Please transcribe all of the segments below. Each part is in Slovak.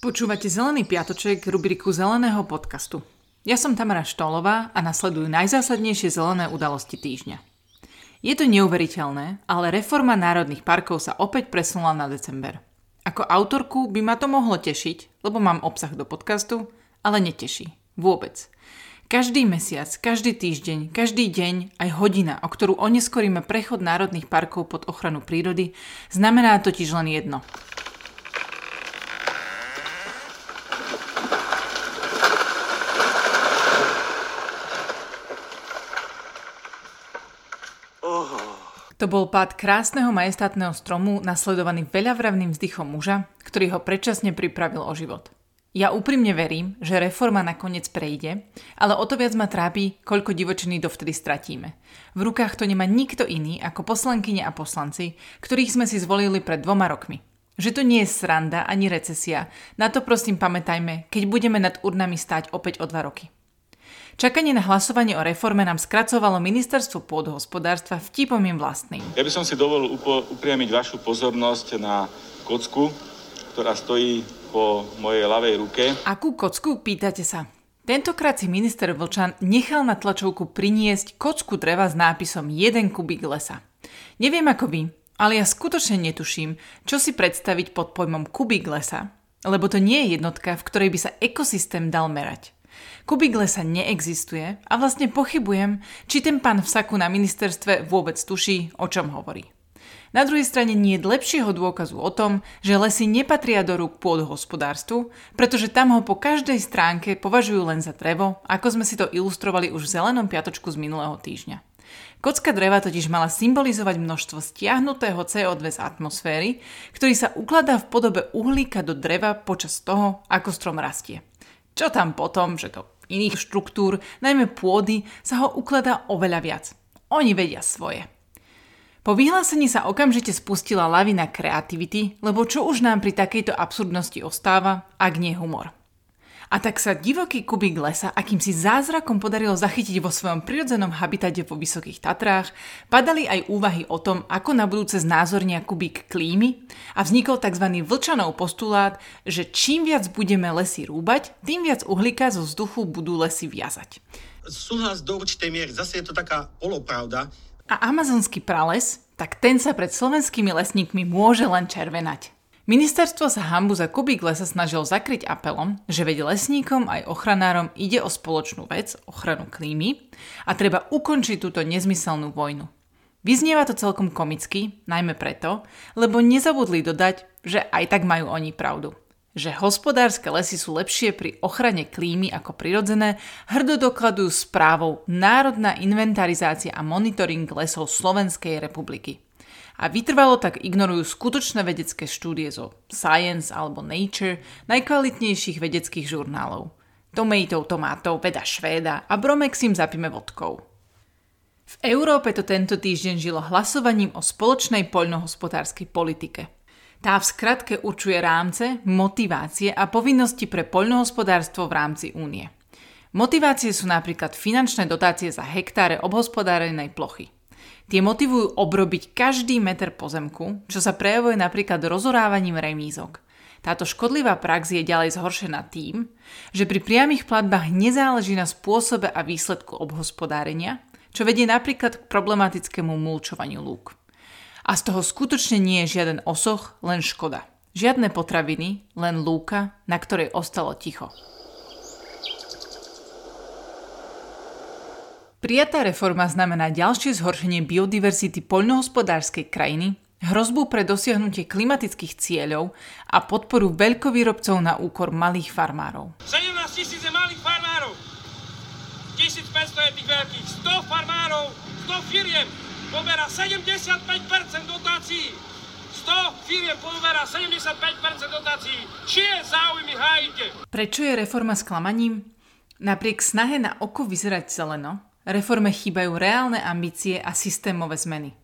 Počúvate Zelený piatoček, rubriku Zeleného podcastu. Ja som Tamara Štolová a nasledujú najzásadnejšie zelené udalosti týždňa. Je to neuveriteľné, ale reforma národných parkov sa opäť presunula na december. Ako autorku by ma to mohlo tešiť, lebo mám obsah do podcastu, ale neteší. Vôbec. Každý mesiac, každý týždeň, každý deň, aj hodina, o ktorú oneskoríme prechod národných parkov pod ochranu prírody, znamená totiž len jedno. To bol pád krásneho majestátneho stromu nasledovaný veľavravným vzdychom muža, ktorý ho predčasne pripravil o život. Ja úprimne verím, že reforma nakoniec prejde, ale o to viac ma trápi, koľko divočiny dovtedy stratíme. V rukách to nemá nikto iný ako poslankyne a poslanci, ktorých sme si zvolili pred 2 rokmi. Že to nie je sranda ani recesia, na to prosím pamätajme, keď budeme nad urnami stáť opäť o 2 roky. Čakanie na hlasovanie o reforme nám skracovalo Ministerstvo pôdohospodárstva vtipom im vlastným. Ja by som si dovolil upriamiť vašu pozornosť na kocku, ktorá stojí po mojej ľavej ruke. Akú kocku, pýtate sa? Tentokrát si minister Vlčan nechal na tlačovku priniesť kocku dreva s nápisom 1 kubík lesa. Neviem ako vy, ale ja skutočne netuším, čo si predstaviť pod pojmom kubík lesa, lebo to nie je jednotka, v ktorej by sa ekosystém dal merať. Kubík lesa neexistuje a vlastne pochybujem, či ten pán v saku na ministerstve vôbec tuší, o čom hovorí. Na druhej strane nie je lepšieho dôkazu o tom, že lesy nepatria do rúk pôdohospodárstvu, pretože tam ho po každej stránke považujú len za drevo, ako sme si to ilustrovali už v Zelenom piatočku z minulého týždňa. Kocka dreva totiž mala symbolizovať množstvo stiahnutého CO2 z atmosféry, ktorý sa ukladá v podobe uhlíka do dreva počas toho, ako strom rastie. Čo tam potom, že do iných štruktúr, najmä pôdy, sa ho ukladá oveľa viac. Oni vedia svoje. Po vyhlásení sa okamžite spustila lavina kreativity, lebo čo už nám pri takejto absurdnosti ostáva, ak nie humor. A tak sa divoký kubík lesa akýmsi zázrakom podarilo zachytiť vo svojom prirodzenom habitate vo Vysokých Tatrách, padali aj úvahy o tom, ako na budúce znázornia kubík klímy a vznikol tzv. Vlčanov postulát, že čím viac budeme lesy rúbať, tým viac uhlíka zo vzduchu budú lesy viazať. Súhlas do určitej miery, zase je to taká polopravda. A amazonský prales, tak ten sa pred slovenskými lesníkmi môže len červenať. Ministerstvo sa hanbu za kubík lesa snažilo zakryť apelom, že veď lesníkom aj ochranárom ide o spoločnú vec, ochranu klímy, a treba ukončiť túto nezmyselnú vojnu. Vyznieva to celkom komicky, najmä preto, lebo nezabudli dodať, že aj tak majú oni pravdu. Že hospodárske lesy sú lepšie pri ochrane klímy ako prirodzené, hrdo dokladujú správou Národná inventarizácia a monitoring lesov Slovenskej republiky. A vytrvalo tak ignorujú skutočné vedecké štúdie zo Science alebo Nature, najkvalitnejších vedeckých žurnálov. Tomato, tomato, veda Švéda a Bromex im zapíme vodkou. V Európe to tento týždeň žilo hlasovaním o spoločnej poľnohospodárskej politike. Tá v skratke určuje rámce, motivácie a povinnosti pre poľnohospodárstvo v rámci únie. Motivácie sú napríklad finančné dotácie za hektáre obhospodárenej plochy. Tie motivujú obrobiť každý meter pozemku, čo sa prejavuje napríklad rozorávaním remízok. Táto škodlivá prax je ďalej zhoršená tým, že pri priamych platbách nezáleží na spôsobe a výsledku obhospodárenia, čo vedie napríklad k problematickému mulčovaniu lúk. A z toho skutočne nie je žiaden osoch, len škoda. Žiadne potraviny, len lúka, na ktorej ostalo ticho. Prijatá reforma znamená ďalšie zhoršenie biodiverzity poľnohospodárskej krajiny, hrozbu pre dosiahnutie klimatických cieľov a podporu veľkovýrobcov na úkor malých farmárov. 17 000 je malých farmárov, 1500 je tých veľkých, 100 farmárov, 100 firiem poberá 75% dotácií. 100 firiem poberá 75% dotácií. Čie záujmy hájite? Prečo je reforma sklamaním? Napriek snahe na oko vyzerať zeleno, reforme chýbajú reálne ambície a systémové zmeny.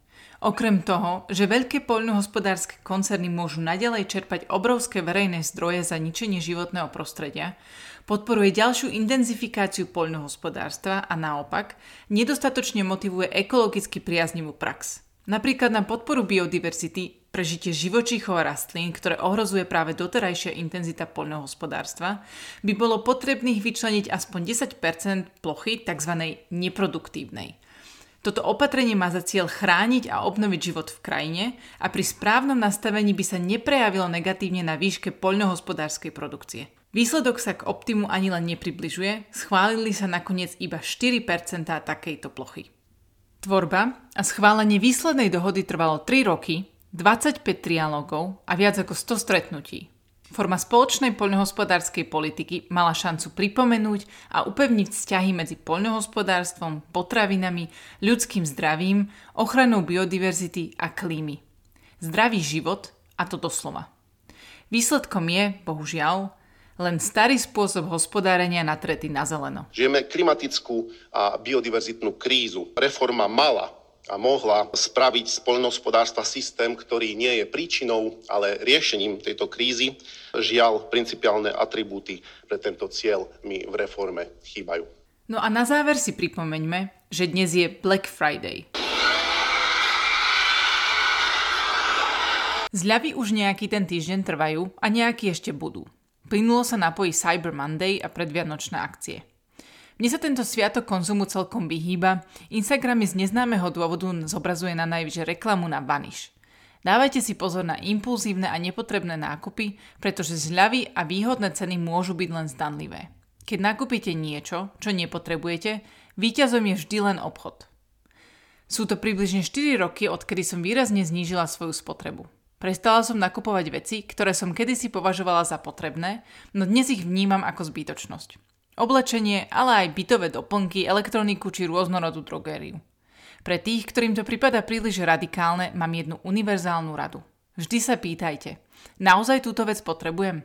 Okrem toho, že veľké poľnohospodárske koncerny môžu naďalej čerpať obrovské verejné zdroje za ničenie životného prostredia, podporuje ďalšiu intenzifikáciu poľnohospodárstva a naopak nedostatočne motivuje ekologicky priaznivú prax. Napríklad na podporu biodiverzity prežitie živočíchov a rastlín, ktoré ohrozuje práve doterajšia intenzita poľnohospodárstva, by bolo potrebných vyčleniť aspoň 10% plochy tzv. Neproduktívnej. Toto opatrenie má za cieľ chrániť a obnoviť život v krajine a pri správnom nastavení by sa neprejavilo negatívne na výške poľnohospodárskej produkcie. Výsledok sa k optimu ani len nepribližuje, schválili sa nakoniec iba 4% takejto plochy. Tvorba a schválenie výslednej dohody trvalo 3 roky, 25 trialógov a viac ako 100 stretnutí. Forma spoločnej poľnohospodárskej politiky mala šancu pripomenúť a upevniť vzťahy medzi poľnohospodárstvom, potravinami, ľudským zdravím, ochranou biodiverzity a klímy. Zdravý život, a to doslova. Výsledkom je, bohužiaľ, len starý spôsob hospodárenia na trety na zeleno. Žijeme klimatickú a biodiverzitnú krízu. Reforma mala a mohla spraviť z poľnohospodárstva systém, ktorý nie je príčinou, ale riešením tejto krízy. Žiaľ, principiálne atribúty pre tento cieľ mi v reforme chýbajú. No a na záver si pripomeňme, že dnes je Black Friday. Zľavy už nejaký ten týždeň trvajú a nejaký ešte budú. Plynulo sa napojí Cyber Monday a predvianočné akcie. Mne sa tento sviatok konzumu celkom vyhýba, Instagram mi z neznámeho dôvodu zobrazuje na najvyššie reklamu na vaniš. Dávajte si pozor na impulzívne a nepotrebné nákupy, pretože zľavy a výhodné ceny môžu byť len zdanlivé. Keď nakúpite niečo, čo nepotrebujete, víťazom je vždy len obchod. Sú to približne 4 roky, odkedy som výrazne znížila svoju spotrebu. Prestala som nakupovať veci, ktoré som kedysi považovala za potrebné, no dnes ich vnímam ako zbytočnosť. Oblečenie, ale aj bytové doplnky, elektroniku či rôznorodú drogériu. Pre tých, ktorým to prípada príliš radikálne, mám jednu univerzálnu radu. Vždy sa pýtajte, naozaj túto vec potrebujem?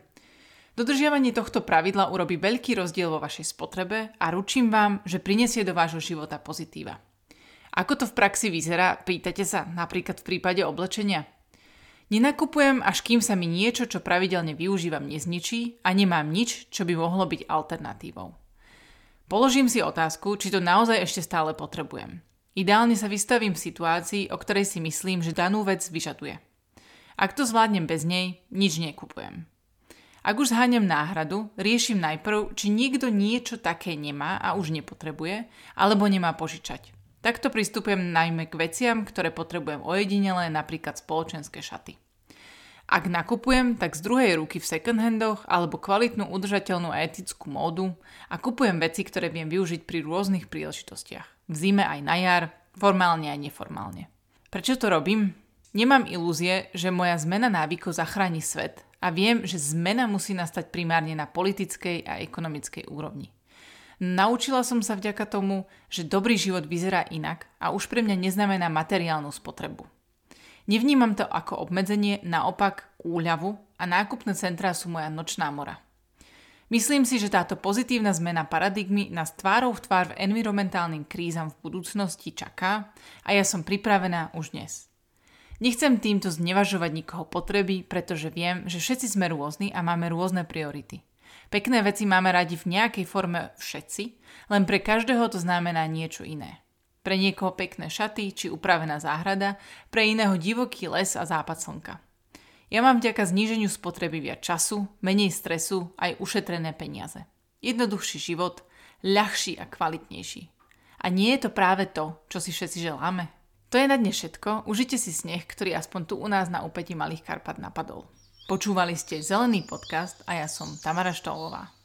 Dodržiavanie tohto pravidla urobí veľký rozdiel vo vašej spotrebe a ručím vám, že prinesie do vášho života pozitíva. Ako to v praxi vyzerá, pýtate sa napríklad v prípade oblečenia. Nenakupujem, až kým sa mi niečo, čo pravidelne využívam, nezničí a nemám nič, čo by mohlo byť alternatívou. Položím si otázku, či to naozaj ešte stále potrebujem. Ideálne sa vystavím v situácii, o ktorej si myslím, že danú vec vyžaduje. Ak to zvládnem bez nej, nič nekupujem. Ak už zháňam náhradu, riešim najprv, či niekto niečo také nemá a už nepotrebuje, alebo nemá požičať. Takto pristupujem najmä k veciam, ktoré potrebujem ojedinele, napríklad spoločenské šaty. Ak nakupujem, tak z druhej ruky v secondhandoch alebo kvalitnú, udržateľnú a etickú módu a kupujem veci, ktoré viem využiť pri rôznych príležitostiach. V zime aj na jar, formálne aj neformálne. Prečo to robím? Nemám ilúzie, že moja zmena návykov zachráni svet a viem, že zmena musí nastať primárne na politickej a ekonomickej úrovni. Naučila som sa vďaka tomu, že dobrý život vyzerá inak a už pre mňa neznamená materiálnu spotrebu. Nevnímam to ako obmedzenie, naopak úľavu a nákupné centrá sú moja nočná mora. Myslím si, že táto pozitívna zmena paradigmy nás tvárou v tvár v environmentálnym krízam v budúcnosti čaká a ja som pripravená už dnes. Nechcem týmto znevažovať nikoho potreby, pretože viem, že všetci sme rôzni a máme rôzne priority. Pekné veci máme radi v nejakej forme všetci, len pre každého to znamená niečo iné. Pre niekoho pekné šaty či upravená záhrada, pre iného divoký les a západ slnka. Ja mám vďaka zníženiu spotreby viac času, menej stresu, aj ušetrené peniaze. Jednoduchší život, ľahší a kvalitnejší. A nie je to práve to, čo si všetci želáme? To je na dnes všetko, užite si sneh, ktorý aspoň tu u nás na úpätí Malých Karpat napadol. Počúvali ste Zelený podcast a ja som Tamara Štolová.